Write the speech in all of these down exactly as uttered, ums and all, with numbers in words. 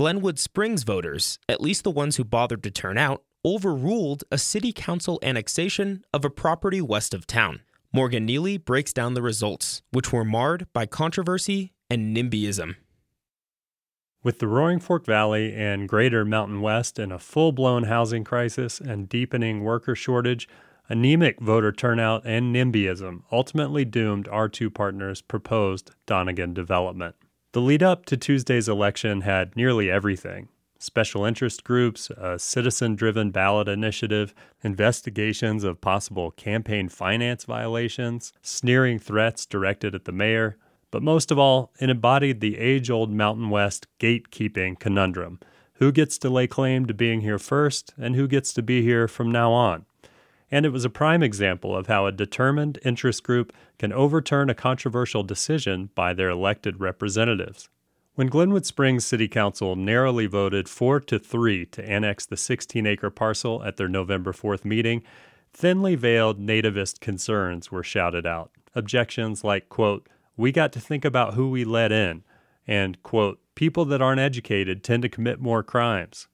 Glenwood Springs voters, at least the ones who bothered to turn out, overruled a city council annexation of a property west of town. Morgan Neely breaks down the results, which were marred by controversy and NIMBYism. With the Roaring Fork Valley and Greater Mountain West in a full-blown housing crisis and deepening worker shortage, anemic voter turnout and NIMBYism ultimately doomed R two Partners' proposed Donegan development. The lead-up to Tuesday's election had nearly everything: special interest groups, a citizen-driven ballot initiative, investigations of possible campaign finance violations, sneering threats directed at the mayor, but most of all, it embodied the age-old Mountain West gatekeeping conundrum. Who gets to lay claim to being here first, and who gets to be here from now on? And it was a prime example of how a determined interest group can overturn a controversial decision by their elected representatives. When Glenwood Springs City Council narrowly voted four to three to annex the sixteen-acre parcel at their November fourth meeting, thinly veiled nativist concerns were shouted out. Objections like, quote, "We got to think about who we let in," and, quote, "People that aren't educated tend to commit more crimes."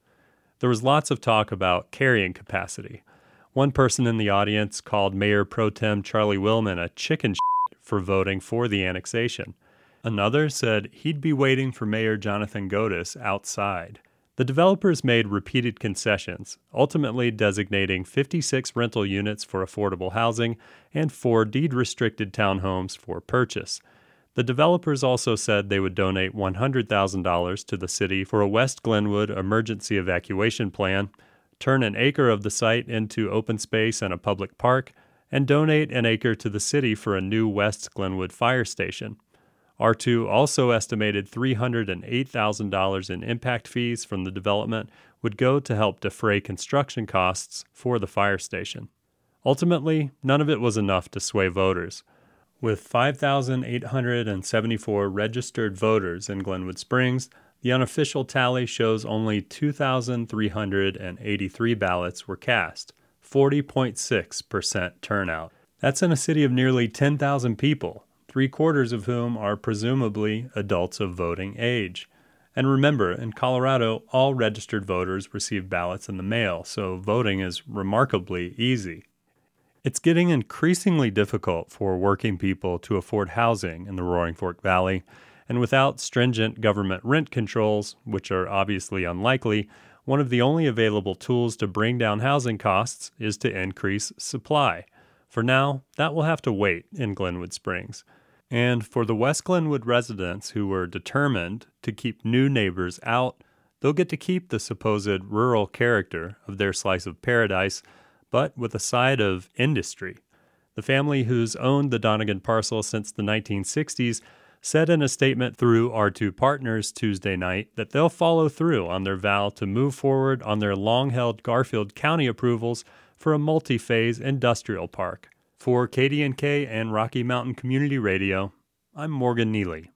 There was lots of talk about carrying capacity. One person in the audience called Mayor Pro Tem Charlie Wilman a chicken shit for voting for the annexation. Another said he'd be waiting for Mayor Jonathan Godis outside. The developers made repeated concessions, ultimately designating fifty-six rental units for affordable housing and four deed-restricted townhomes for purchase. The developers also said they would donate one hundred thousand dollars to the city for a West Glenwood emergency evacuation plan, turn an acre of the site into open space and a public park, and donate an acre to the city for a new West Glenwood fire station. R two also estimated three hundred eight thousand dollars in impact fees from the development would go to help defray construction costs for the fire station. Ultimately, none of it was enough to sway voters. With five thousand eight hundred seventy-four registered voters in Glenwood Springs, the unofficial tally shows only two thousand three hundred eighty-three ballots were cast, forty point six percent turnout. That's in a city of nearly ten thousand people, three-quarters of whom are presumably adults of voting age. And remember, in Colorado, all registered voters receive ballots in the mail, so voting is remarkably easy. It's getting increasingly difficult for working people to afford housing in the Roaring Fork Valley, and without stringent government rent controls, which are obviously unlikely, one of the only available tools to bring down housing costs is to increase supply. For now, that will have to wait in Glenwood Springs. And for the West Glenwood residents who were determined to keep new neighbors out, they'll get to keep the supposed rural character of their slice of paradise, but with a side of industry. The family who's owned the Donegan parcel since the nineteen sixties said in a statement through R two Partners Tuesday night that they'll follow through on their vow to move forward on their long-held Garfield County approvals for a multi-phase industrial park. For K D N K and Rocky Mountain Community Radio, I'm Morgan Neely.